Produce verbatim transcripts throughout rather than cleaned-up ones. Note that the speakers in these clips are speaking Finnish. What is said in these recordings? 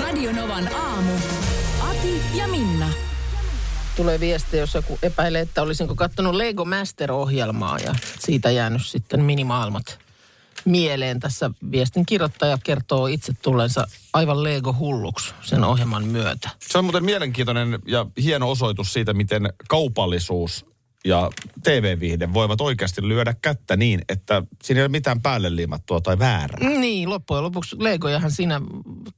Radio Novan aamu. Ati ja Minna. Tulee viesti, jossa kun epäilee, että olisinko katsonut Lego Master-ohjelmaa ja siitä jäänyt sitten minimaailmat mieleen. Tässä viestin kirjoittaja kertoo itse tulleensa aivan Lego-hulluksi sen ohjelman myötä. Se on muuten mielenkiintoinen ja hieno osoitus siitä, miten kaupallisuus ja T V-viihde voivat oikeasti lyödä kättä niin, että siinä ei ole mitään päälle liimattua tai väärää. Niin, loppujen lopuksi Legojahan siinä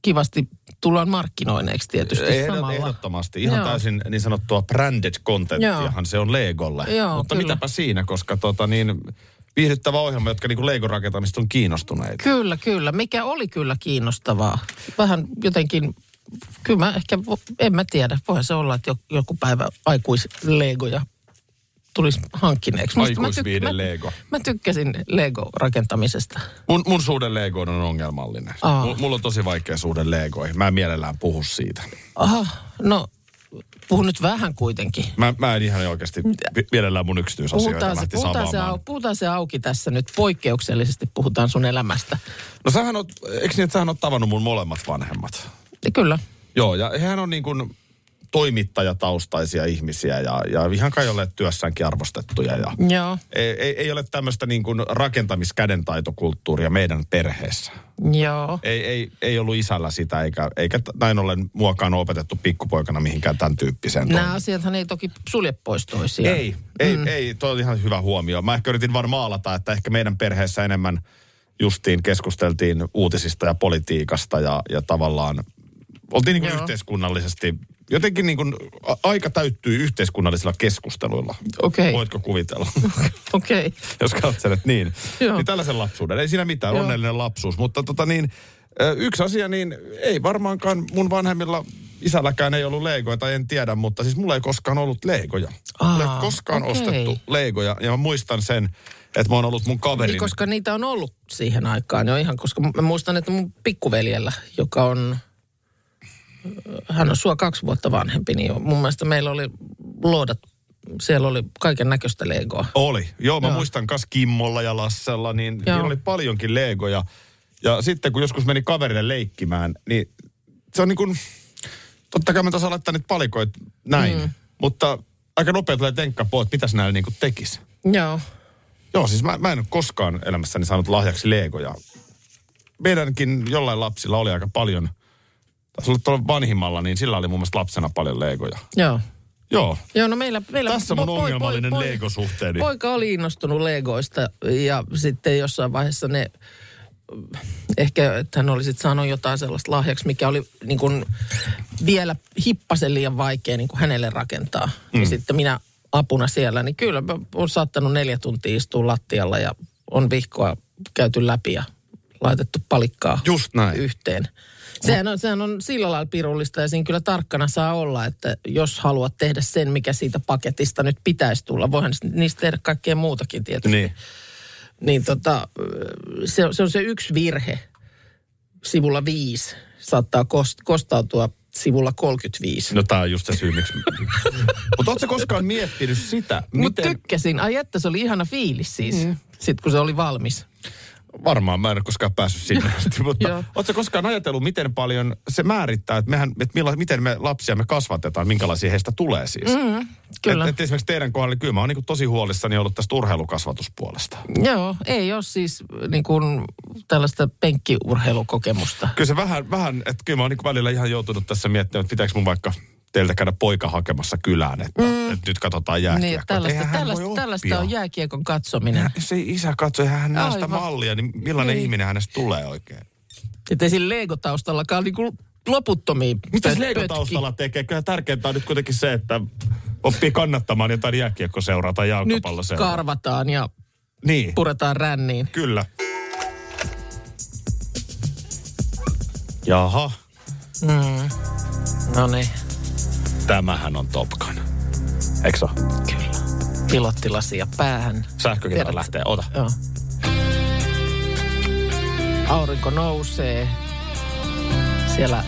kivasti tullaan markkinoineeksi tietysti Ehdot, samalla. Ehdottomasti. Ihan Joo. täysin niin sanottua branded contenttiahan se on Legolle. Joo, mutta kyllä. Mitäpä siinä, koska tota niin... viihdyttävä ohjelma, jotka niinku Lego-rakentamista on kiinnostuneita. Kyllä, kyllä. Mikä oli kyllä kiinnostavaa. Vähän jotenkin, kyllä mä ehkä, en mä tiedä. Voihan se olla, että joku päivä aikuis-Legoja tulisi hankkineeksi. Aikuisviiden Lego. Mä, mä tykkäsin Lego-rakentamisesta. Mun, mun suhde Legoon on ongelmallinen. M- mulla on tosi vaikea suhde Legoihin. Mä en mielellään puhu siitä. Aha, no... Puhu nyt vähän kuitenkin. Mä, mä en ihan oikeasti mielellään mun yksityisasioita lähti salaamaan. Puhutaan se auki tässä nyt. Poikkeuksellisesti puhutaan sun elämästä. No sähän oot, eikö niin, että sähän oot tavannut mun molemmat vanhemmat? Ja kyllä. Joo, ja hehän on niin kuin toimittajataustaisia ihmisiä ja, ja ihan kai olleet työssäänkin arvostettuja. Ja Joo. Ei, ei ole tämmöistä niin kuin rakentamiskädentaitokulttuuria meidän perheessä. Joo. Ei, ei, ei ollut isällä sitä, eikä, eikä näin ollen muakaan opetettu pikkupoikana mihinkään tämän tyyppiseen. Nämä asiathan ei toki sulje pois toisiaan. Ei, ei, mm. ei, toi oli ihan hyvä huomio. Mä ehkä yritin vaan maalata, että ehkä meidän perheessä enemmän justiin keskusteltiin uutisista ja politiikasta ja, ja tavallaan oltiin niin kuin yhteiskunnallisesti... Jotenkin niin kuin aika täyttyy yhteiskunnallisilla keskusteluilla. Okay. Voitko kuvitella? Okei. Okay. Jos katselet niin. Niin tällaisen lapsuuden. Ei siinä mitään, Joo. onnellinen lapsuus. Mutta tota niin, yksi asia, niin ei varmaankaan mun vanhemmilla isälläkään ei ollut legoja, tai en tiedä, mutta siis mulla ei koskaan ollut legoja. Aa, mulla ei koskaan okay. ostettu legoja, ja mä muistan sen, että mä oon ollut mun kaverin. Niin, koska niitä on ollut siihen aikaan jo ihan, koska mä muistan, että mun pikkuveljellä, joka on... Hän on sua kaksi vuotta vanhempi, niin mun mielestä meillä oli loodat, siellä oli kaiken näköistä legoa. Oli, joo, mä joo. muistan myös Kimmolla ja Lassella, niin joo. oli paljonkin legoja. Ja sitten kun joskus meni kaverille leikkimään, niin se on niin kuin, totta kai mä taas laittaa niitä palikoita näin, mm. mutta aika nopea tulee tenkka pois, että mitäs näillä niin kuin tekisi. Joo. Joo, siis mä, mä en ole koskaan elämässäni saanut lahjaksi legoja. Meidänkin jollain lapsilla oli aika paljon... Sulla tuolla vanhimmalla, niin sillä oli mun mielestä lapsena paljon legoja. Joo. Joo. Joo, no meillä... meillä tässä mun poi, ongelmallinen poi, legosuhteeni. Poika oli innostunut legoista ja sitten jossain vaiheessa ne... Ehkä, että hän oli sitten saanut jotain sellaista lahjaksi, mikä oli niin kuin vielä hippasen liian vaikea niin kuin hänelle rakentaa. Mm. Ja sitten minä apuna siellä, niin kyllä mä oon saattanut neljä tuntia istua lattialla ja on vihkoa käyty läpi ja laitettu palikkaa Just näin. yhteen. Sehän on, sehän on sillä lailla pirullista ja siinä kyllä tarkkana saa olla, että jos haluat tehdä sen, mikä siitä paketista nyt pitäisi tulla. Voihan niistä tehdä kaikkea muutakin tietysti. Niin. Niin tota, se, se on se yksi virhe. Sivulla viisi saattaa kost, kostautua sivulla kolmekymmentäviisi. No tää on just se syy, miksi. Mutta ootko koskaan miettinyt sitä? Miten... Mut tykkäsin. Ai että se oli ihana fiilis siis, mm. sit kun se oli valmis. Varmaan, mä en ole koskaan päässyt sinne asti, mutta ootko koskaan ajatellut, miten paljon se määrittää, että, mehän, että milla, miten me lapsia me kasvatetaan, minkälaisia heistä tulee siis. Mm, kyllä. Et, et esimerkiksi teidän kohdalla, kyllä mä oon niin tosi huolissani ollut tästä urheilukasvatuspuolesta. Joo, ei ole siis niin kuin tällaista penkkiurheilukokemusta. Kyllä se vähän, vähän että kyllä mä oon niin välillä ihan joutunut tässä miettimään, että pitääkö mun vaikka... teiltä käydä poika hakemassa kylään, että, mm. että nyt katsotaan jääkiekkoa. Niin, tällaista, tällaista, tällaista on jääkiekon katsominen. Hän, se isä katsoi, hän näe sitä mallia, niin millainen ei. ihminen hänestä tulee oikein? Että ei siinä Lego-taustallakaan niin kuin loputtomia pötkiä. Mitä se Lego-taustalla tekee? Kyllä tärkeintä on nyt kuitenkin se, että oppii kannattamaan jotain jääkiekkoseuraa tai jalkapalloseuraa. Nyt karvataan ja niin. puretaan ränniin. Kyllä. Jaha. Mm. No niin. Tämähän on Top Gun. Eikö se ole? Kyllä. Pilottilasia päähän. Sähkökirja lähtee, ota. Joo. Aurinko nousee. Siellä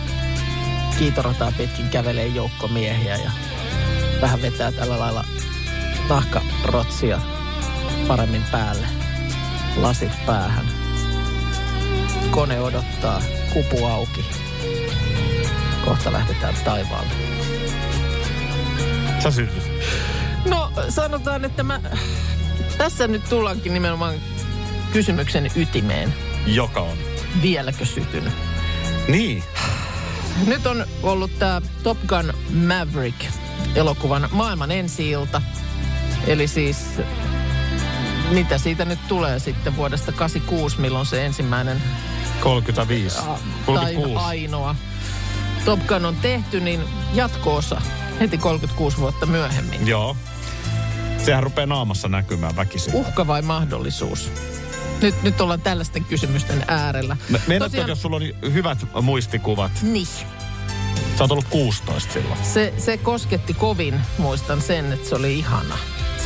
kiitorataa pitkin kävelee joukko miehiä ja vähän vetää tällä lailla nahkarotsia paremmin päälle. Lasit päähän. Kone odottaa, kupu auki. Kohta lähdetään taivaalle. Sä sytyt. No sanotaan, että mä... Tässä nyt tullaankin nimenomaan kysymyksen ytimeen. Joka on? Vieläkö sytynyt? Niin. Nyt on ollut tää Top Gun Maverick elokuvan maailman ensi-ilta. Eli siis... Mitä siitä nyt tulee sitten vuodesta kahdeksankymmentäkuusi, milloin se ensimmäinen... kolmekymmentäviisi. kolmekymmentäkuusi. Tai ainoa Top Gun on tehty, niin jatko-osa heti kolmekymmentäkuusi vuotta myöhemmin. Joo. Sehän rupeaa naamassa näkymään väkisin. Uhka vai mahdollisuus? Nyt, nyt ollaan tällaisten kysymysten äärellä. Meidätkö, tosiaan... jos sulla on hyvät muistikuvat? Niin. Sä oot ollut kuusitoista silloin. Se, se kosketti kovin, muistan sen, että se oli ihana.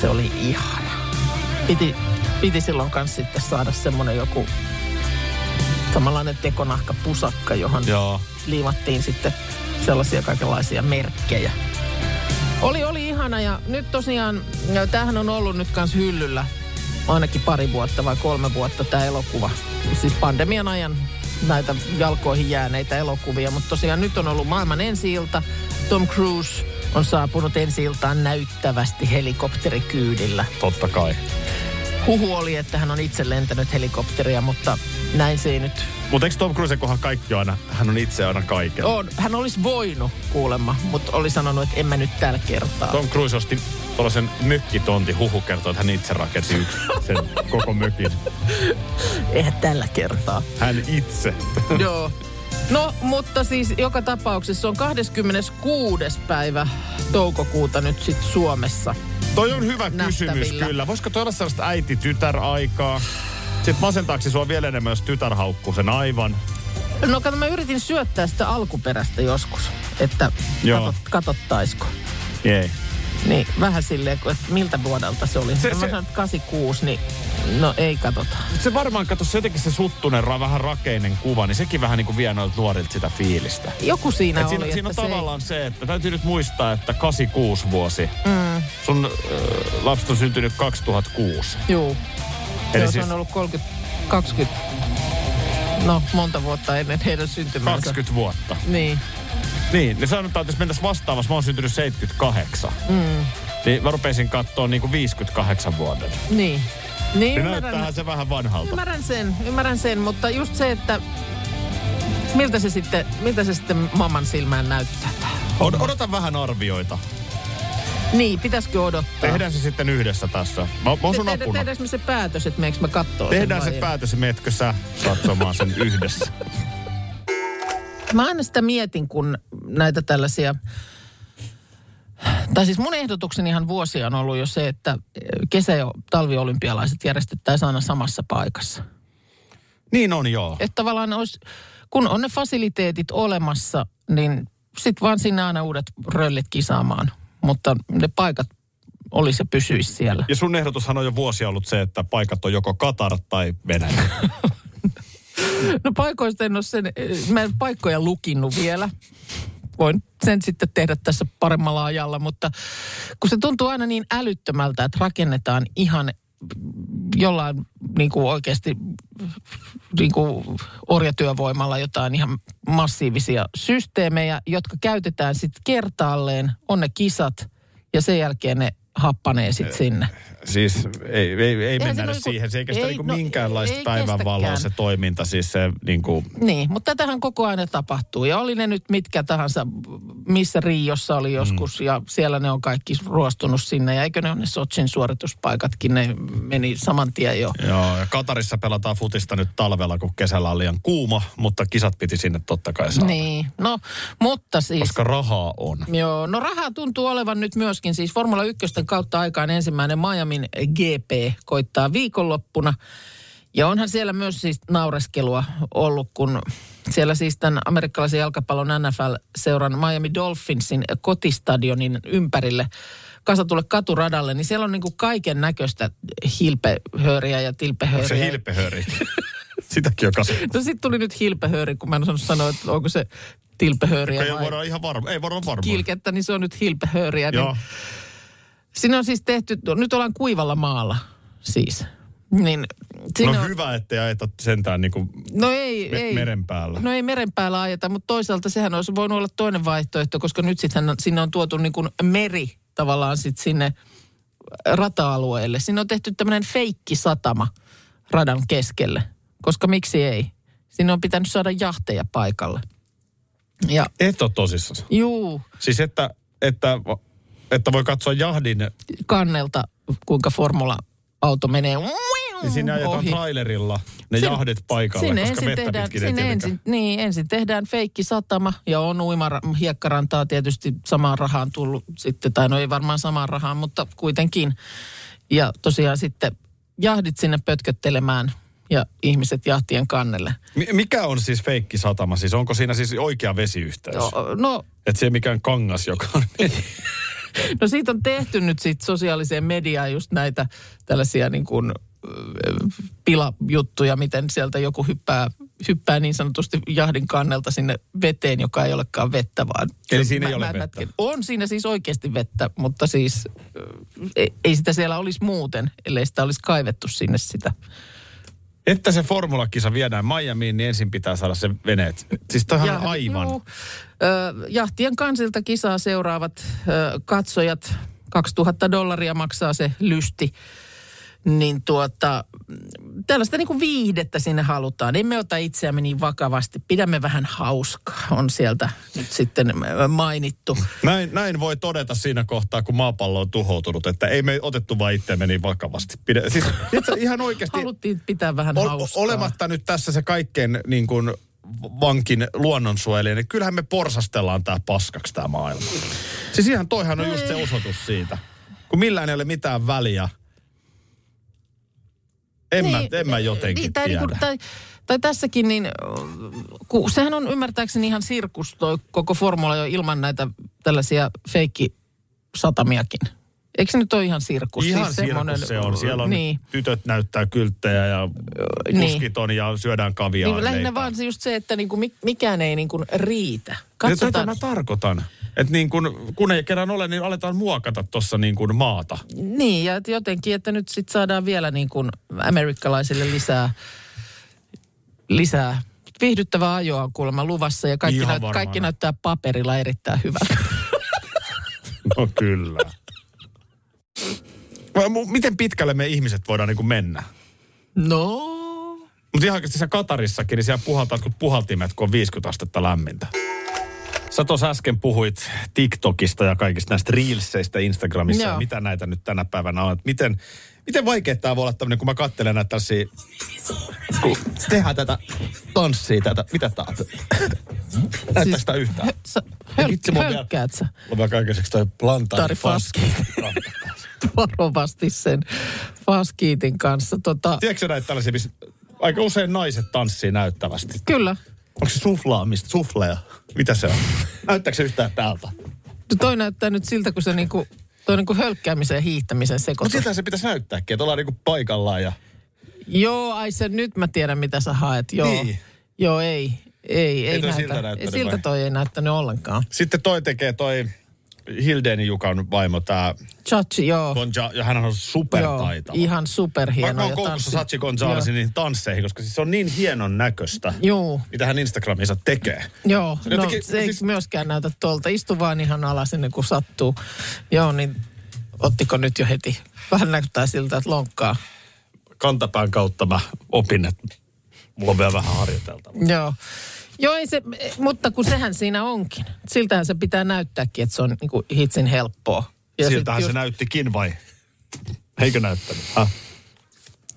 Se oli ihana. Piti, piti silloin kanssa sitten saada semmoinen joku samanlainen tekonahkapusakka, johon Joo. liimattiin sitten sellaisia kaikenlaisia merkkejä. Oli, oli ihana ja nyt tosiaan, ja tämähän on ollut nyt kans hyllyllä ainakin pari vuotta vai kolme vuotta tämä elokuva. Siis pandemian ajan näitä jalkoihin jääneitä elokuvia, mutta tosiaan nyt on ollut maailman ensi-ilta. Tom Cruise on saapunut ensi-iltaan näyttävästi helikopterikyydillä. Totta kai. Huhu oli, että hän on itse lentänyt helikopteria, mutta näin se ei nyt... Mutta eikö Tom Cruisen kohan kaikki aina? Hän on itse aina kaiken. On. Hän olisi voinut kuulemma, mutta oli sanonut, että en mä nyt tällä kertaa. Tom Cruise osti tuollaisen mökkitontin. Huhu kertoo, että hän itse rakensi yksi sen koko mökin. Eihän tällä kertaa. Hän itse. Joo. No, mutta siis joka tapauksessa on kahdeskymmeneskuudes päivä toukokuuta nyt sit Suomessa. Toi on hyvä kysymys kyllä. Voisiko toi olla sellaista äiti-tytär-aikaa? Sitten masentaaksi sua vielä enemmän, jos tytär haukkuu sen aivan. No kato, mä yritin syöttää sitä alkuperäistä joskus, että katot, katottaisiko. Ei. Niin, vähän silleen, että miltä vuodelta se oli. Se, mä se... sanon, kahdeksankymmentäkuusi, niin no ei katsota. Se varmaan katsoisi jotenkin se suttunen, vähän rakeinen kuva, niin sekin vähän niin kuin vie noilta nuorilta sitä fiilistä. Joku siinä Et oli, siinä, että siinä on se tavallaan ei... se, että täytyy nyt muistaa, että kahdeksankymmentäkuusi vuosi. Mm. Sun äh, lapset on syntynyt kaksituhattakuusi. Juu. Eli se siis... on ollut kolmekymmentä, kaksikymmentä, no monta vuotta ennen heidän syntymänsä. kaksikymmentä vuotta. Niin. Niin, niin sanotaan, että jos mentäisiin vastaavassa, mä oon syntynyt seitsemänkymmentäkahdeksan. Mm. Niin mä rupesin katsoa niinku viisikymmentäkahdeksan vuoden. Niin. Niin, niin näyttäähän se vähän vanhalta. Ymmärrän sen, ymmärrän sen, mutta just se, että miltä se sitten, miltä se sitten mamman silmään näyttää. Od- odota vähän arvioita. Niin, pitäisikö odottaa? Tehdään se sitten yhdessä tässä. Mä, mä oon sun apuna. Tehdäänkö me se päätös, että meekö mä kattoo sen? Tehdään se päätös, että meetkö sä katsomaan sen yhdessä. Mä aina sitä mietin, kun näitä tällaisia, tai siis mun ehdotuksenihan vuosia on ollut jo se, että kesä- ja talviolympialaiset järjestettäisiin aina samassa paikassa. Niin on, joo. Että tavallaan olisi, kun on ne fasiliteetit olemassa, niin sit vaan sinne aina uudet röllit kisaamaan. Mutta ne paikat olisi ja pysyisi siellä. Ja sun ehdotushan on jo vuosia ollut se, että paikat on joko Katar tai Venäjä. No paikoista en ole sen, mä en paikkoja lukinnut vielä. Voin sen sitten tehdä tässä paremmalla ajalla, mutta kun se tuntuu aina niin älyttömältä, että rakennetaan ihan jollain niin kuin oikeasti niin kuin orjatyövoimalla jotain ihan massiivisia systeemejä, jotka käytetään sitten kertaalleen, on ne kisat ja sen jälkeen ne happanee sitten sinne. Siis ei, ei, ei mennä se siihen. Niinku, se ei kestä ei, niinku no, minkäänlaista päivänvaloa se toiminta. Siis se, niinku... Niin, mutta tätähän koko ajan tapahtuu. Ja oli ne nyt mitkä tahansa, missä Riossa oli joskus. Mm. Ja siellä ne on kaikki ruostunut sinne. Ja eikö ne ole ne Sotsin suorituspaikatkin? Ne meni saman tien jo. Joo, ja Katarissa pelataan futista nyt talvella, kun kesällä on liian kuuma. Mutta kisat piti sinne totta kai saada. Niin, no mutta siis... Koska rahaa on. Joo, no rahaa tuntuu olevan nyt myöskin. Siis Formula yksi kautta aikaan ensimmäinen Miami G P koittaa viikonloppuna. Ja onhan siellä myös siis naureskelua ollut, kun siellä siis tämän amerikkalaisen jalkapallon N F L-seuran Miami Dolphinsin kotistadionin ympärille kasatulle katuradalle, niin siellä on niinku kaiken näköistä hilpehööriä ja tilpehööriä. Onko se hilpehööri? Sitäkin on kasattu. No sit tuli nyt hilpehööri, kun mä en osannut sanoa, että onko se tilpehööriä vai... Ei varmaan ihan varma, ei varmaan varma. Kilkettä, niin se on nyt hilpehööriä. Joo. Niin... Siinä on siis tehty, nyt ollaan kuivalla maalla siis. Niin, no on... hyvä, ettei ajeta sentään niin kuin no ei, me- ei. meren päällä. No ei meren päällä ajeta, mutta toisaalta sehän olisi voinut olla toinen vaihtoehto, koska nyt sitten sinne on tuotu niin kuin meri tavallaan sitten sinne rata-alueelle. Siinä on tehty tämmöinen feikki satama radan keskelle, koska miksi ei? Siinä on pitänyt saada jahteja paikalle. Ja... Et ole tosissaan. Juu. Siis että, että, että voi katsoa jahdin... Kannelta, kuinka formula-auto menee niin siinä ajetaan ohi. Trailerilla ne sin, jahdet paikalle, koska ensin vettä tehdään, pitkin ei ensin, niin, ensin tehdään feikki satama ja on uimahiekkarantaa tietysti samaan rahaan tullut sitten, tai no ei varmaan samaan rahaan, mutta kuitenkin. Ja tosiaan sitten jahdit sinne pötköttelemään ja ihmiset jahtien kannelle. Mikä on siis feikki satama? Siis onko siinä siis oikea vesiyhteys? No, no, että se ei mikään kangas, joka on... No siitä on tehty nyt sitten sosiaaliseen mediaan just näitä tällaisia niin kuin pilajuttuja, miten sieltä joku hyppää, hyppää niin sanotusti jahdin kannelta sinne veteen, joka ei olekaan vettä, vaan... Eli siinä mä, ei mä, ole mä, vettä. Mä, on siinä siis oikeasti vettä, mutta siis ei, ei sitä siellä olisi muuten, ellei sitä olisi kaivettu sinne sitä. Että se formulakisa viedään Miamiin, niin ensin pitää saada se veneet. Siis tämähän ja, on aivan... Juu. Jahtien kansilta kisaa seuraavat katsojat, kaksituhatta dollaria maksaa se lysti. Niin tuota, tällaista niin kuin viihdettä sinne halutaan. Emme ota itseämme niin vakavasti. Pidämme vähän hauskaa, on sieltä nyt sitten mainittu. Näin, näin voi todeta siinä kohtaa, kun maapallo on tuhoutunut, että ei me otettu vaan itseämme niin vakavasti. Pidä, siis, ihan oikeasti, haluttiin pitää vähän ol, hauskaa. Olematta nyt tässä se kaikkein niin kuin vankin luonnonsuojelija, niin kyllähän me porsastellaan tää paskaksi tää maailma. Siis ihan toihan on ei. Just se osoitus siitä, kun millään ei ole mitään väliä. En, niin, mä, en mä jotenkin niin, tai, tiedä. Niin, tai, tai tässäkin, niin kun, sehän on ymmärtääkseni ihan sirkus toi koko formula jo ilman näitä tällaisia feikkisatamiakin. Eikö se nyt ole ihan sirkus? Ihan siis sirkus se on. Siellä on niin. Tytöt näyttää kylttejä ja kuskit on ja syödään kaviaa. Niin, lähinnä leipää. Vaan se just se, että niinku, mikään ei niinku riitä. Katsotaan. Tätä mä tarkoitan. Että niin kun, kun ei kerran ole, niin aletaan muokata tuossa niin kuin maata. Niin, ja et jotenkin, että nyt sitten saadaan vielä niin kuin amerikkalaisille lisää, lisää viihdyttävää ajoa on kuulemma luvassa. Ja kaikki, näyt, kaikki näyttää paperilla erittäin hyvältä. No kyllä. Miten pitkälle me ihmiset voidaan niin kuin mennä? No. Mutta ihan oikeasti siellä Katarissakin, niin siellä puhaltaat kun puhaltimet, kun on viisikymmentä astetta lämmintä. Sä tuossa äsken puhuit TikTokista ja kaikista näistä Reelsseistä Instagramissa. Joo. Mitä näitä nyt tänä päivänä on? Miten, miten vaikea tää voi olla tämmönen, kun mä katselen näitä tällaisia... Kun tehdään tätä tanssia, tätä... Mitä tää on? Näyttää siis, sitä yhtään. Sä hölkkäät sä. Lopea kaikenseksi toi plantaari faskiit. Varovasti sen faskiitin kanssa. Tota... Tiedätkö sä näitä tällaisia, missä aika usein naiset tanssii näyttävästi? Kyllä. Onko se suflaamista? Suflea? Mitä se on? Näyttääkö se yhtään täältä? No toi näyttää nyt siltä, kun se niinku, toi niinku hölkkäämisen ja hiihtämisen sekoitus. Mutta sitähän se pitäisi näyttääkin, että ollaan niinku paikallaan ja... Joo, ai se nyt mä tiedän, mitä sä haet. Joo, niin. Joo ei, ei, ei, ei näytä. Siltä, ei, siltä toi ei näyttänyt ollenkaan. Sitten toi tekee toi Hildeni Jukan vaimo, tää... Satsi, joo. Gonja, ja hän on supertaitava. Joo, ihan superhieno. Mä oon koukussa Satsi Gonzalezin niihin tansseihin, koska siis se on niin hienon näköistä, joo. Mitä hän Instagramissa tekee. Joo, se no jotenkin, se ei siis... myöskään näytä tuolta. Istu vaan ihan alas ennen kuin sattuu. Joo, niin ottiko nyt jo heti? Vähän näyttää siltä, että lonkkaa. Kantapään kautta mä opin, että mulla on vielä vähän harjoiteltavaa. Joo. Joo, ei se, mutta kun sehän siinä onkin. Siltähän se pitää näyttääkin, että se on niin kuin hitsin helppoa. Ja siltähän just... se näyttikin vai? Eikö näyttänyt? Häh?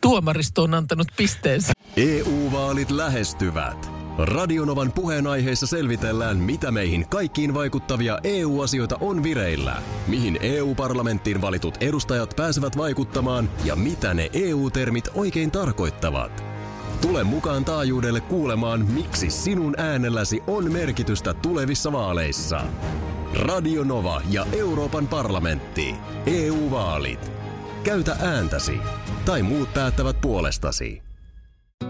Tuomaristo on antanut pisteensä. E U-vaalit lähestyvät. Radio Novan puheenaiheessa selvitellään, mitä meihin kaikkiin vaikuttavia E U-asioita on vireillä, mihin E U-parlamenttiin valitut edustajat pääsevät vaikuttamaan ja mitä ne E U-termit oikein tarkoittavat. Tule mukaan taajuudelle kuulemaan, miksi sinun äänelläsi on merkitystä tulevissa vaaleissa. Radio Nova ja Euroopan parlamentti. E U-vaalit. Käytä ääntäsi. Tai muut päättävät puolestasi.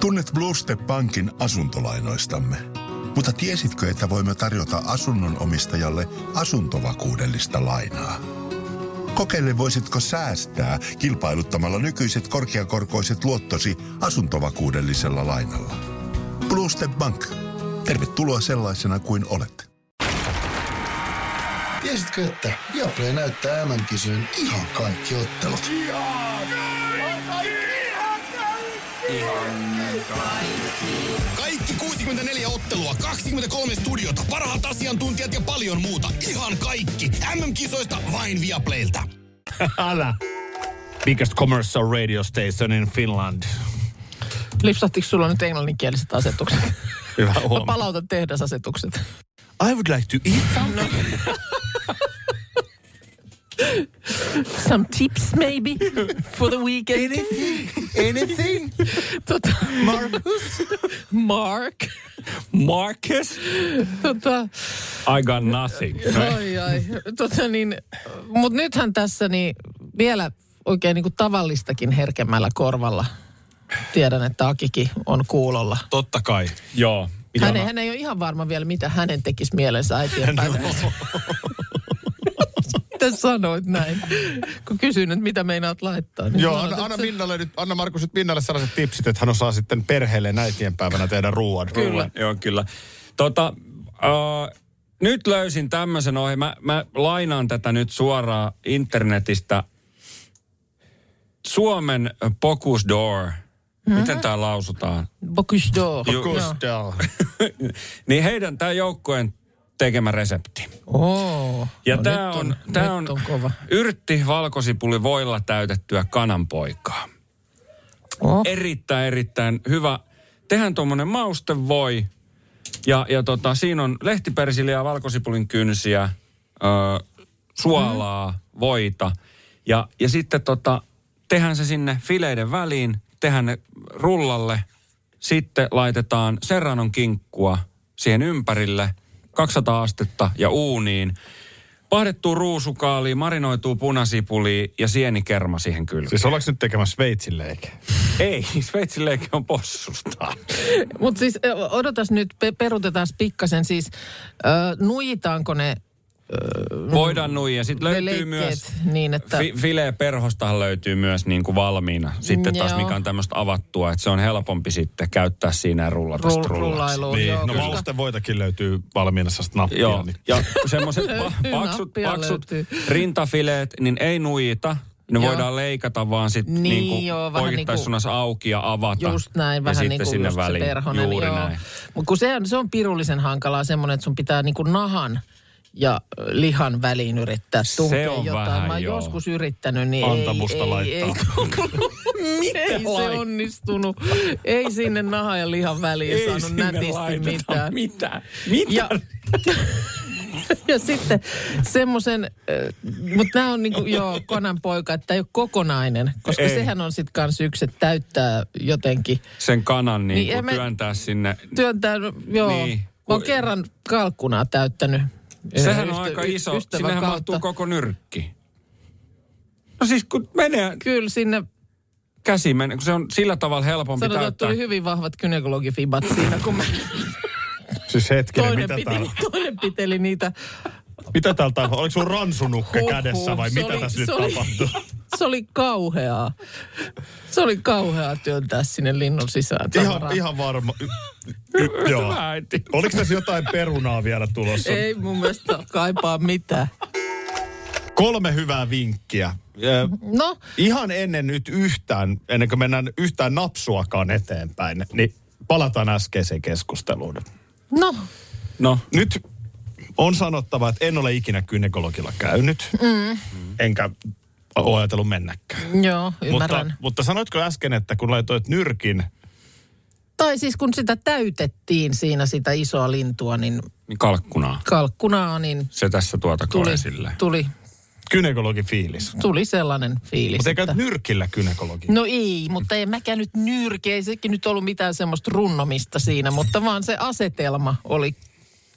Tunnet Blue Step Pankin asuntolainoistamme. Mutta tiesitkö, että voimme tarjota asunnon omistajalle asuntovakuudellista lainaa? Kokeile, voisitko säästää kilpailuttamalla nykyiset korkeakorkoiset luottosi asuntovakuudellisella lainalla. Blue Step Bank. Tervetuloa sellaisena kuin olet. Tiesitkö, että Viaplay näyttää M M-kisojen ihan kaikki ottelut? Ihan kaikki! Ihan kaikki! Kaikki kuusikymmentäneljä ottelua, kaksikymmentäkolme studiota, parhaat asiantuntijat ja paljon muuta. Ihan kaikki! M M-kisoista vain Viaplaylta. Älä! Biggest commercial radio station in Finland. Lipsahtiko sulla nyt englanninkieliset asetukset? Hyvä huomio. No palauta tehdasasetukset. I would like to eat something. Some tips maybe for the weekend. Anything? Anything? Tota, Marcus? Mark? Marcus? Tota, I got nothing. Ai ai. Tota niin, mut nythän tässä niin vielä oikein niinku tavallistakin herkemmällä korvalla. Tiedän, että Akikin on kuulolla. Totta kai, joo. Hän ei, hän ei ole ihan varma vielä, mitä hänen tekisi mielensä äitien päivässä. No. Mitä sanoit näin? Kun kysyin, että mitä meinaat laittaa. Niin joo, sanot, anna, Minnalle nyt, anna Markus nyt Minnalle sellaiset tipsit, että hän osaa sitten perheelle äitien päivänä tehdä ruoan. Kyllä. Ruoan. Joo, kyllä. Tota, uh, nyt löysin tämmöisen ohi. Mä, mä lainaan tätä nyt suoraan internetistä. Suomen Bokus Door. Miten tämä lausutaan? Bokus Door. Bokus Door. Niin heidän tämä joukkueen tekemä resepti. Oh, ja no tämä on, on, on, on kova. Yrtti valkosipuli voilla täytettyä kananpoikaa. Oh. Erittäin, erittäin hyvä. Tehän tuommoinen maustevoi. Ja, ja tota, siinä on lehtipersiliä, valkosipulin kynsiä, ö, suolaa, mm. voita. Ja, ja sitten tota, tehän se sinne fileiden väliin. Tehdään ne rullalle, sitten laitetaan serranon kinkkua siihen ympärille, kaksisataa astetta ja uuniin. Pahdettua ruusukaaliin, marinoituu punasipuliin ja sienikerma siihen kylkeen. Siis ollaanko nyt tekemässä sveitsin leikeä? Ei, sveitsin leikeä on possusta. Mutta siis odotas nyt, perutetaan pikkasen siis, äh, nuijitaanko ne? Voidaan nuijia. Ja sitten löytyy myös, niin että fi, filee perhostahan löytyy myös niin kuin valmiina. Sitten taas joo. Mikä on tämmöistä avattua, että se on helpompi sitten käyttää siinä ja rullata Rull, rullaksi. Niin. Joo, no mausten voitakin löytyy valmiina sellaista nappia. Joo, niin. Ja semmoiset paksut, paksut rintafileet, niin ei nuijita. Ne joo. Voidaan leikata vaan sitten niin, niin poikittaissuunnassa niin auki ja avata. Just näin, vähän niin kuin just väliin. Se perhonen. Juuri joo. Näin. Mut kun se on, se on pirullisen hankalaa semmoinen, että sun pitää niin kuin nahan ja lihan väliin yrittää tunkea jotain. Vähän, mä oon joo. joskus yrittänyt, niin Anta ei, ei, laittaa. ei, ei, ei se onnistunut. Ei sinne nahan ja lihan väliin ei saanut nätisti mitään. Mitä? Mitä? Ja, ja sitten semmoisen, mutta nämä on niin kuin, joo, kananpoika, että ei ole kokonainen, koska ei. Sehän on sitten kans yksi, että täyttää jotenkin. Sen kanan niin, niin kuin työntää sinne. Työntää, joo. Niin. Mä oon kerran kalkkunaa täyttänyt. Sehän on ystä, aika iso. Sinnehän mahtuu koko nyrkki. No siis kun menee... Kyllä sinne... Käsi menee, kun se on sillä tavalla helpompi sanotaan, täyttää. Sanotaan, tuli hyvin vahvat gynekologifibat siinä, kun mä... Siis hetkinen, toinen mitä piteli, täällä... Toinen piteli niitä... Mitä täällä tapahtui? Oliko sun ransunukke Huhhuh, kädessä vai mitä oli, tässä nyt oli, tapahtui? Se oli kauheaa. Se oli kauheaa työntää sinne linnun sisään. Ihan, ihan varma. Y- joo. Oliko tässä jotain perunaa vielä tulossa? Ei mun mielestä kaipaa mitään. Kolme hyvää vinkkiä. No? Ihan ennen nyt yhtään, ennen kuin mennään yhtään napsuakaan eteenpäin, niin palataan äskeiseen keskusteluun. No? No. Nyt... On sanottava, että en ole ikinä gynekologilla käynyt, mm. enkä ole ajatellut mennäkään. Joo, ymmärrän. Mutta, mutta sanoitko äsken, että kun laitoit nyrkin... Tai siis kun sitä täytettiin siinä sitä isoa lintua, niin... Niin kalkkunaa. Kalkkunaa, niin... Se tässä tuota tuli, sille. Tuli. Gynekologi fiilis. Tuli sellainen fiilis. Mutta eikä että... nyrkillä gynekologi. No ei, mutta en mäkään nyt nyrki. Ei sekin nyt ollut mitään semmoista runnomista siinä, mutta vaan se asetelma oli,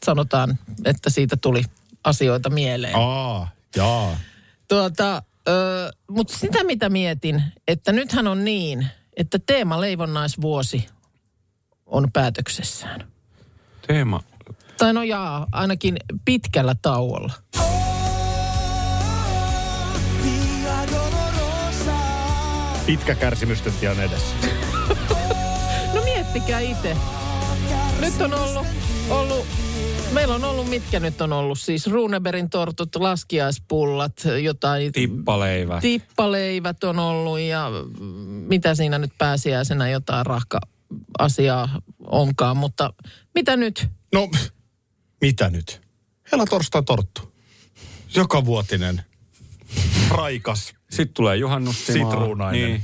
sanotaan, että siitä tuli asioita mieleen. Aa, jaa. Tuota, ö, mutta sitä mitä mietin, että nythän on niin, että teema leivonnaisvuosi on päätöksessään. Teema? Tai no jaa, ainakin pitkällä tauolla. Pitkä kärsimystytti on edessä. No miettikää itse. Nyt on ollut, ollut, meillä on ollut, mitkä nyt on ollut? Siis Runebergin tortut, laskiaispullat, jotain... Tippaleivät. Tippaleivät on ollut ja mitä siinä nyt pääsiäisenä jotain rahka-asiaa onkaan. Mutta mitä nyt? No, mitä nyt? Helatorstai torttu. Jokavuotinen. Raikas. Sitten tulee juhannustimaa. Sitruunainen. Niin.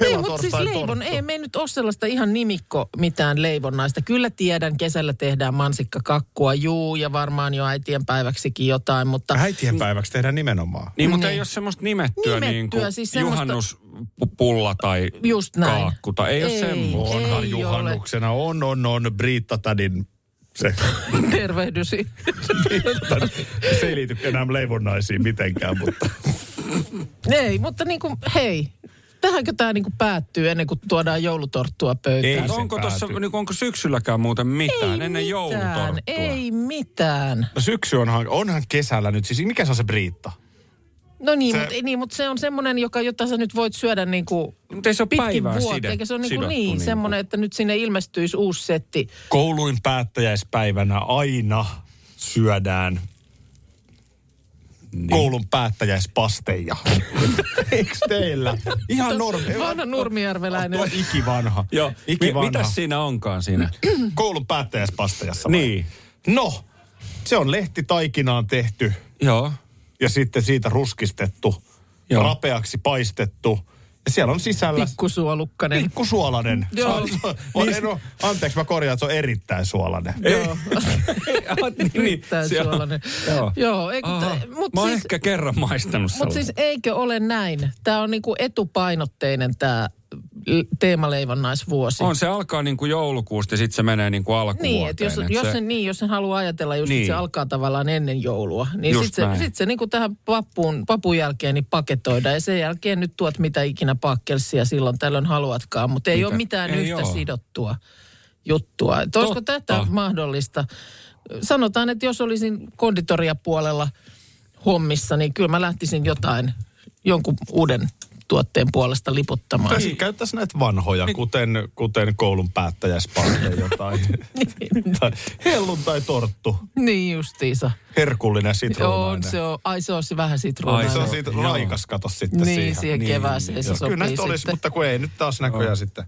Ei, mutta siis leivon, ei me nyt ole sellaista ihan nimikko mitään leivonnaista. Kyllä tiedän, kesällä tehdään mansikkakakkua, juu, ja varmaan jo äitien päiväksikin jotain, mutta... Äitien päiväksi tehdään nimenomaan. Niin, mutta niin. Ei ole semmoista nimettyä, nimettyä niin kuin siis juhannuspulla tai kaakku. Tai ei, ei ole semmoista. Onhan juhannuksena, ole. on, on, on, Britta Tädin... Se. Tervehdysi. Se ei liity enää leivonnaisiin mitenkään, mutta... Ei, mutta niin kuin, hei, tähänkö tämä niin kuin päättyy ennen kuin tuodaan joulutorttua pöytään? Ei, onko, tossa, niin kuin, onko syksylläkään muuten mitään ei ennen mitään, joulutorttua? Ei mitään. No syksy onhan, onhan kesällä nyt, siis mikä se on se Briitta? No niin, se, mutta, niin mutta se on semmoinen, joka, jota sä nyt voit syödä niin kuin pitkin vuotta. Eikä se ole niin, niin semmoinen, että nyt sinne ilmestyisi uusi setti. Kouluin päättäjäispäivänä aina syödään... Niin. Koulun päättäjäispasteja. Eikö teillä? Ihan normi. Vanha nurmijärveläinen. Tuo ikivanha. Joo. Ikivanha. Mitäs siinä onkaan siinä? Koulun päättäjäispastejassa. Niin. No, se on lehtitaikinaan tehty. Joo. Ja sitten siitä ruskistettu. Joo. Rapeaksi paistettu. Ja siellä on sisällä... Pikkusuolukkainen. Pikkusuolainen. Joo. Niin. No, anteeksi, mä korjaan, se on erittäin suolainen. Joo. Erittäin suolainen. Joo. Joo eikö, mut mä oon siis, ehkä kerran maistanut sellainen. Mutta siis eikö ole näin? Tää on niinku etupainotteinen tää teemaleivonnaisvuosi. On, se alkaa niinku joulukuusta ja sitten se menee niinku alkuvuoteen. Niin, että jos, et jos, se... niin, jos sen haluaa ajatella just, niin. Se alkaa tavallaan ennen joulua. Niin sitten se, sit se niinku tähän vapun, vapun jälkeen niin paketoidaan ja sen jälkeen nyt tuot mitä ikinä pakkelsia silloin tällöin haluatkaan, mutta ei mitä? ole mitään ei yhtä ole. sidottua juttua. Että olisiko tätä mahdollista? Sanotaan, että jos olisin konditoriapuolella hommissa, niin kyllä mä lähtisin jotain, jonkun uuden tuotteen puolesta liputtamaan. Tässä käyttäisiin näitä vanhoja, niin. kuten, kuten koulun päättäjäispasteja jotain. Niin. Tai helluntai-torttu. Niin justiinsa. Herkullinen sitruunainen. On, se on. Ai se on se vähän sitruunainen. Ai se on siitä raikas, kato sitten niin, siihen. Siihen niin, kevääseen niin, se, se sopii kyllä näitä olisi, sitten. Mutta kun ei nyt taas näköjään sitten.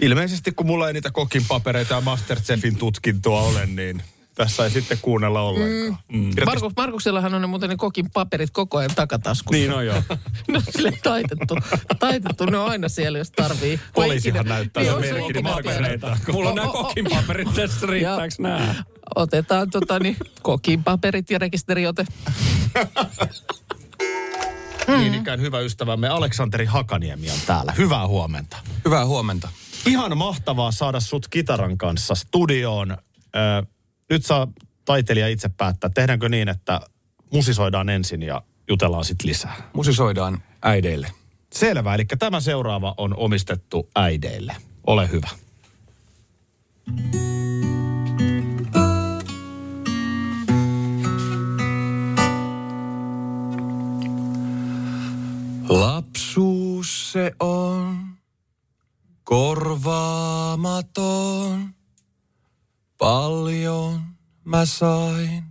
Ilmeisesti kun mulla ei niitä kokinpapereita ja MasterChefin tutkintoa ole, niin... Tässä ei sitten kuunnella ollenkaan. Mm. Mm. Markus, Markuksellahan on ne muuten ne kokin paperit koko ajan takataskussa. Niin on joo. Ne on silleen taitettu. Taitettu, ne on aina siellä, jos tarvii. Poliisihan näyttää niin, se merkin papereita. Mulla on nämä kokin paperit tässä, riittääks nää? Otetaan tota niin, kokin paperit ja rekisteriote. Niin ikään hyvä ystävämme Aleksanteri Hakaniemi on täällä. Hyvää huomenta. Hyvää huomenta. Ihan mahtavaa saada sut kitaran kanssa studioon. Ö, Nyt saa taiteilija itse päättää. Tehdäänkö niin, että musisoidaan ensin ja jutellaan sitten lisää? Musisoidaan äideille. Selvä, eli tämä seuraava on omistettu äideille. Ole hyvä. Lapsuus se on, korvaamaton. Paljon mä sain,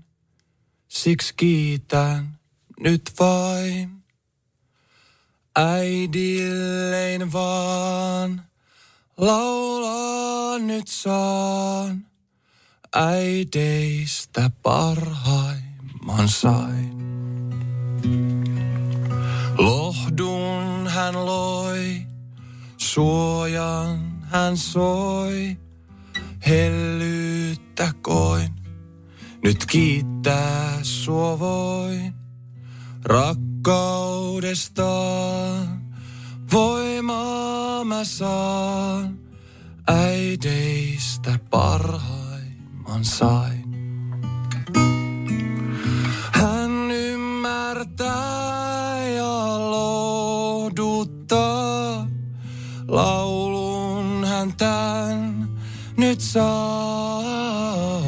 siksi kiitän nyt vain. Äidillein vaan, laulaa nyt saan. Äideistä parhaimman sain. Lohdun hän loi, suojan hän soi. Hellyyttä koin, nyt kiittää sua voin. Rakkaudestaan voimaa mä saan. Äideistä parhaimman sain. Hän ymmärtää ja lohduttaa. Laulun hän tän nyt saa.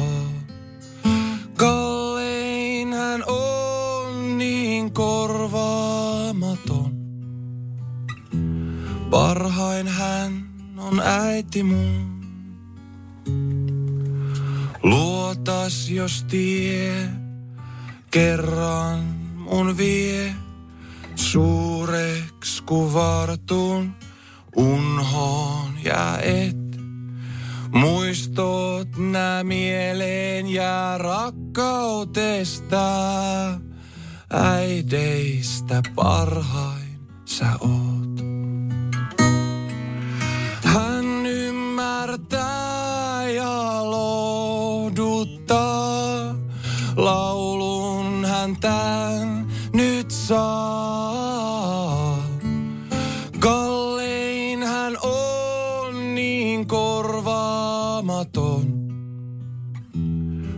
Kallein hän on niin korvaamaton. Parhain hän on äiti mun. Luotas jos tie kerran mun vie. Suureks ku vartun unhoon ja et. Muistot nää mieleen ja rakkautesta. Äideistä parhain sä oot. Hän ymmärtää ja lohduttaa. Laulun hän tän nyt saa. Kallein hän on niin korvaamaton.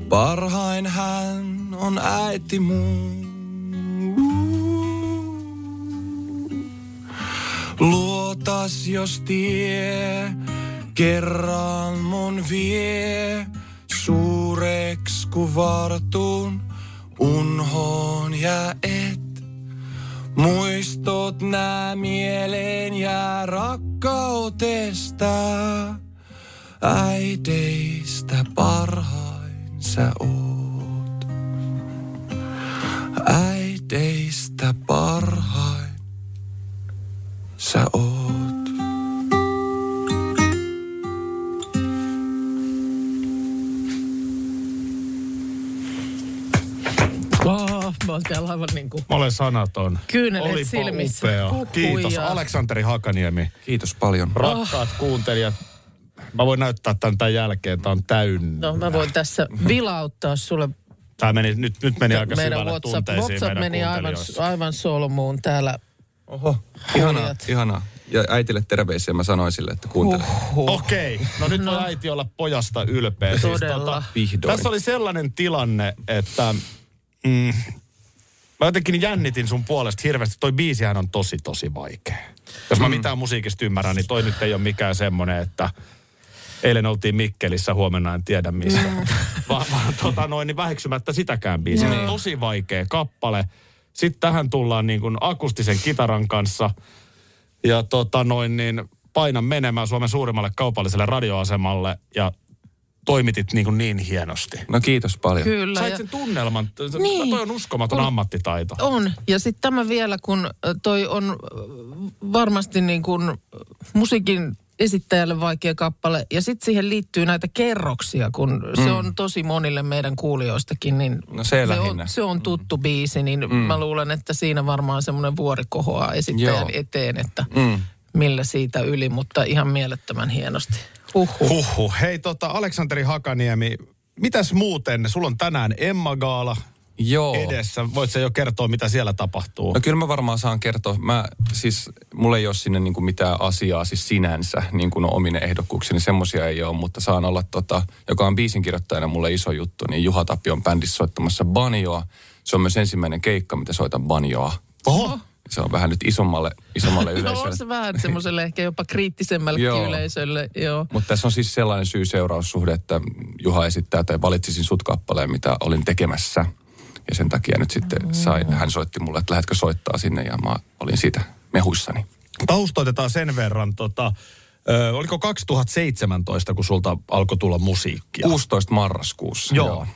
Parhain hän on äiti mun. Luotas jos tie kerran mun vie. Suureks ku vartun unhoon ja et. Muistot nää mieleen ja rakkautesta. Äideistä parhain sä oot. Äideistä parhain sä oot. Oh, mä oon siellä aivan niinku... Mä olen sanaton. Kyynelet silmissä. Olipa upea. Kiitos, Aleksanteri Hakaniemi. Kiitos paljon. Rakkaat oh. kuuntelijat. Mä voin näyttää tän tämän jälkeen. Tää on täynnä. No mä voin tässä vilauttaa sulle. Tää meni, nyt, nyt meni aika syvälle WhatsApp, tunteisiin WhatsApp meidän kuuntelijoissa. WhatsApp meni aivan, aivan solmuun täällä. Oho, ihanaa, ihanaa. Ja äitille terveisiä mä sanoin sille, että kuuntele. Okei, okay. no nyt no. voi äiti olla pojasta ylpeä. Siis tota, tässä oli sellainen tilanne, että mm, mä jotenkin jännitin sun puolesta hirveästi. Toi biisihän on tosi, tosi vaikea. Jos mä mm. mitään musiikista ymmärrän, niin toi nyt ei ole mikään semmoinen, että eilen oltiin Mikkelissä, huomenna en tiedä missä. Mm. vaan vaan tota noin, niin väheksymättä sitäkään biisiä. Mm. Tosi vaikea kappale. Sitten tähän tullaan niin kuin akustisen kitaran kanssa ja tota noin niin painan menemään Suomen suurimmalle kaupalliselle radioasemalle ja toimitit niin kuin niin hienosti. No kiitos paljon. Kyllä. Sait sen ja... tunnelman. Niin. Toi on uskomaton on, ammattitaito. On. Ja sitten tämä vielä, kun toi on varmasti niin kuin musiikin esittäjälle vaikea kappale. Ja sitten siihen liittyy näitä kerroksia, kun mm. se on tosi monille meidän kuulijoistakin. Niin no se, se, on, se on tuttu mm. biisi, niin mm. mä luulen, että siinä varmaan semmoinen vuori kohoaa esittäjän Joo. eteen, että mm. millä siitä yli, mutta ihan mielettömän hienosti. Huhhuh. Huhhuh. Hei tota, Aleksanteri Hakaniemi, mitäs muuten? Sulla on tänään Emma Gaala. Joo. Edessä. Voit sä jo kertoa, mitä siellä tapahtuu? No kyllä mä varmaan saan kertoa. Mä siis, mulla ei ole sinne niin kuin mitään asiaa siis sinänsä, niin kuin on omine ehdokkuukseni, semmosia ei ole, mutta saan olla tota, joka on biisinkirjoittajana mulle iso juttu, niin Juha Tapion bändissä soittamassa banjoa. Se on myös ensimmäinen keikka, mitä soitan banjoa. Oho! Se on vähän nyt isommalle, isommalle yleisölle. No on se vähän semmoiselle ehkä jopa kriittisemmällekin joo. yleisölle, joo. Mutta tässä on siis sellainen syy-seuraussuhde, että Juha esittää tai valitsisin sut kappaleen, mitä olin tekemässä. Ja sen takia nyt sitten sai, hän soitti mulle, että lähetkö soittaa sinne, ja mä olin siitä mehuissani. Taustoitetaan sen verran, tota, ö, oliko kaksituhattaseitsemäntoista, kun sulta alkoi tulla musiikkia? kuudestoista marraskuussa. Joo. Joo.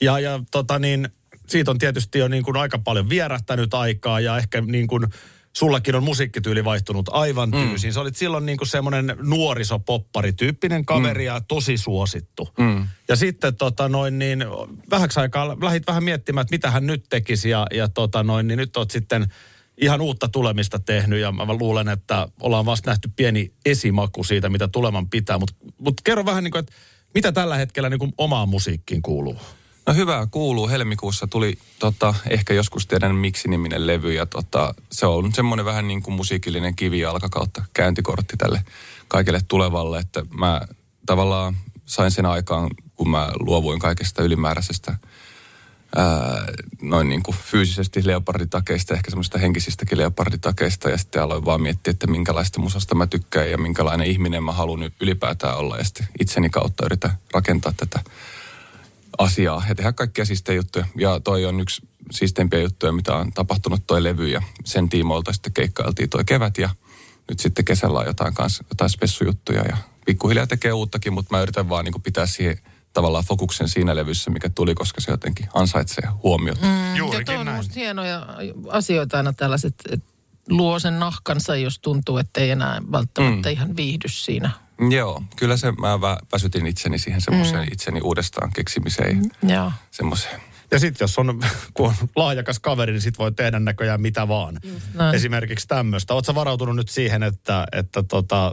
Ja, ja tota niin, siitä on tietysti jo niin kuin aika paljon vierähtänyt aikaa, ja ehkä niin kuin sullakin on musiikkityyli vaihtunut aivan tyysiin. Mm. Sä olit silloin niin kuin semmoinen nuorisopoppari-tyyppinen kaveri mm. ja tosi suosittu. Mm. Ja sitten tota noin niin, vähäksi aikaa lähdit vähän miettimään, että mitä hän nyt tekisi ja, ja tota noin niin nyt oot sitten ihan uutta tulemista tehnyt ja mä luulen, että ollaan vasta nähty pieni esimaku siitä, mitä tuleman pitää. Mutta mut kerro vähän, niin kuin, että mitä tällä hetkellä niin kuin omaan musiikkiin kuuluu? No hyvä kuuluu. Helmikuussa tuli tota, ehkä joskus teidän Miksi-niminen levy ja tota, se on semmoinen vähän niin kuin musiikillinen kivijalka kautta käyntikortti tälle kaikille tulevalle, että mä tavallaan sain sen aikaan, kun mä luovuin kaikesta ylimääräisestä ää, noin niin kuin fyysisesti leoparditakeista, ehkä semmoisista henkisistäkin leoparditakeista, ja sitten aloin vaan miettiä, että minkälaista musasta mä tykkään ja minkälainen ihminen mä haluan ylipäätään olla, ja sitten itseni kautta yritän rakentaa tätä asiaa ja tehdä kaikkia siistejä juttuja. Ja toi on yksi siisteimpiä juttuja, mitä on tapahtunut toi levy, ja sen tiimoilta sitten keikkailtiin toi kevät, ja nyt sitten kesällä on jotain, kans, jotain spessujuttuja, ja pikkuhiljaa tekee uuttakin, mutta mä yritän vaan niinku pitää siihen tavallaan fokuksen siinä levyssä, mikä tuli, koska se jotenkin ansaitsee huomiota. Mm, Juurikin näin. Ja toi on musta hienoja asioita aina tällaiset, että luo sen nahkansa, jos tuntuu, että ei enää välttämättä mm. ihan viihdy siinä. Joo, kyllä se, mä väsytin itseni siihen semmoiseen mm. itseni uudestaan keksimiseen. Mm, joo. Semmoiseen. Ja sitten jos on, kun on lahjakas kaveri, niin sit voi tehdä näköjään mitä vaan. Mm. Esimerkiksi tämmöistä. Ootko sä varautunut nyt siihen, että, että tota...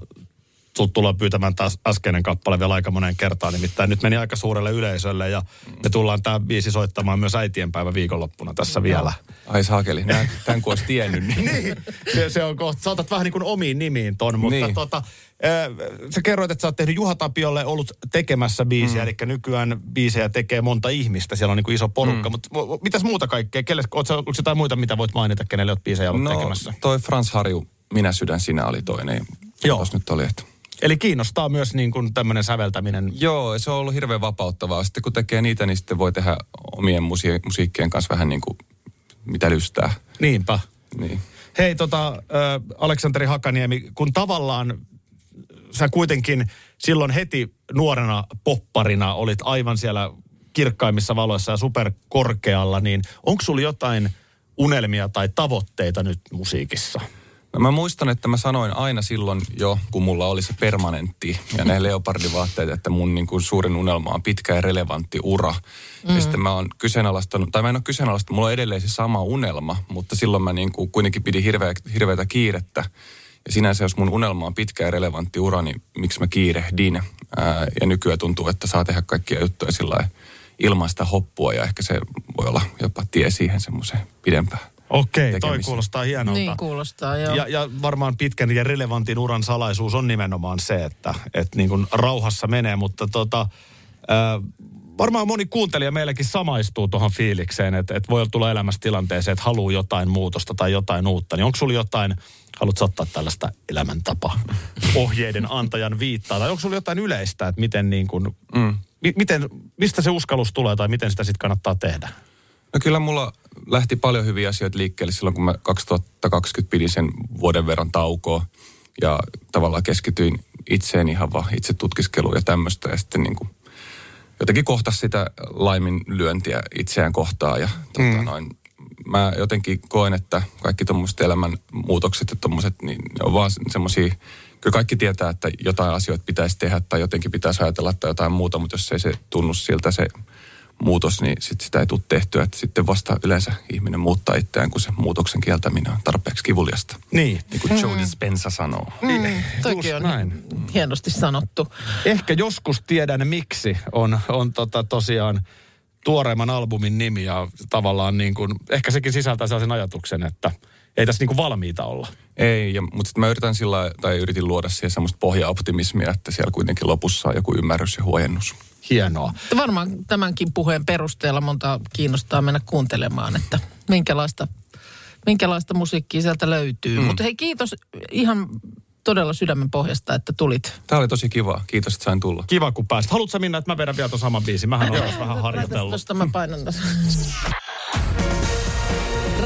Sut tullaan pyytämään taas äskeinen kappale vielä aika moneen kertaan, nimittäin nyt meni aika suurelle yleisölle ja me tullaan tää biisi soittamaan myös äitienpäivä viikonloppuna tässä no. vielä. Ai saakeli, nää, tämän kun olisi tiennyt. Niin, niin. Se, se on kohta, sä otat vähän niin kuin omiin nimiin ton, mutta niin. tota, äh, sä kerroit, että sä oot tehnyt Juha Tapiolle, ollut tekemässä biisiä, mm. eli nykyään biisejä tekee monta ihmistä, siellä on niin kuin iso porukka, mm. mutta mitäs muuta kaikkea, kelle, oot, ootko jotain muita, mitä voit mainita, kenelle oot biisejä ollut no, tekemässä? No toi Frans Harju, Minä sydän sinä oli toinen, jos nyt oli, että... Eli kiinnostaa myös niin kuin tämmöinen säveltäminen. Joo, se on ollut hirveän vapauttavaa. Sitten kun tekee niitä, niin sitten voi tehdä omien musi- musiikkien kanssa vähän niin kuin mitä lystää. Niinpä. Niin. Hei, tota, äh, Aleksanteri Hakaniemi, kun tavallaan sä kuitenkin silloin heti nuorena popparina olit aivan siellä kirkkaimmissa valoissa ja superkorkealla, niin onko sulla jotain unelmia tai tavoitteita nyt musiikissa? Mä muistan, että mä sanoin aina silloin jo, kun mulla oli se permanentti ja ne leopardivaatteet, että mun niin kuin suurin unelma on pitkä ja relevantti ura. Mm-hmm. Ja sitten mä oon kyseenalaistanut, tai mä en ole kyseenalaistanut, mulla on edelleen se sama unelma, mutta silloin mä niin kuin kuitenkin pidin hirveä, hirveätä kiirettä. Ja sinänsä, jos mun unelma on pitkä ja relevantti ura, niin miksi mä kiirehdin? Ää, ja nykyään tuntuu, että saa tehdä kaikkia juttuja sillä ilman sitä hoppua ja ehkä se voi olla jopa tie siihen semmoiseen pidempään. Okei, okay, toi kuulostaa hienolta. Niin kuulostaa, joo. Ja, ja varmaan pitkän ja relevantin uran salaisuus on nimenomaan se, että et niin kuin rauhassa menee, mutta tota, ää, varmaan moni kuuntelija meilläkin samaistuu tuohon fiilikseen, että et voi tulla elämässä tilanteeseen, että haluaa jotain muutosta tai jotain uutta. Niin onko sulla jotain, haluatko ottaa tällaista elämäntapa ohjeiden antajan viittaa, tai onko sulla jotain yleistä, että miten niin kuin, mm. mi, miten, mistä se uskallus tulee tai miten sitä sitten kannattaa tehdä? No kyllä mulla lähti paljon hyviä asioita liikkeelle silloin, kun mä kaksituhattakaksikymmentä pidin sen vuoden verran taukoa ja tavallaan keskityin itseen ihan vaan itse tutkiskeluun ja tämmöistä. Ja sitten niin kuin jotenkin kohtasi sitä laiminlyöntiä itseään kohtaan ja mm. tota noin. Mä jotenkin koen, että kaikki tuommoiset elämänmuutokset ja tuommoiset, niin ne on vaan semmoisia, kyllä kaikki tietää, että jotain asioita pitäisi tehdä tai jotenkin pitäisi ajatella tai jotain muuta, mutta jos ei se tunnu siltä se... muutos, niin sit sitä ei tule tehtyä. Että sitten vasta yleensä ihminen muuttaa itseään, kun se muutoksen kieltäminen on tarpeeksi kivuliasta. Niin. Niin kuin Joe Dispenza sanoo. Mm, toki on näin. Hienosti sanottu. Ehkä joskus tiedän miksi on, on tota tosiaan tuoreimman albumin nimi ja tavallaan niin kuin, ehkä sekin sisältää sellaisen ajatuksen, että ei tässä niin kuin valmiita olla. Ei, ja, mutta sitten mä yritän sillä, tai yritin luoda siihen semmoista pohjaoptimismia, että siellä kuitenkin lopussa on joku ymmärrys ja huojennus. Hienoa. Varmaan tämänkin puheen perusteella monta kiinnostaa mennä kuuntelemaan, että minkälaista, minkälaista musiikkia sieltä löytyy. Mm. Mutta hei, kiitos ihan todella sydämen pohjasta, että tulit. Tämä oli tosi kiva. Kiitos, että sain tulla. Kiva, kun pääsit. Haluatko Minna, että mä vedän vielä tuon saman biisin? Mähän olen vähän mä harjoitellut. Tuosta mä painan tässä.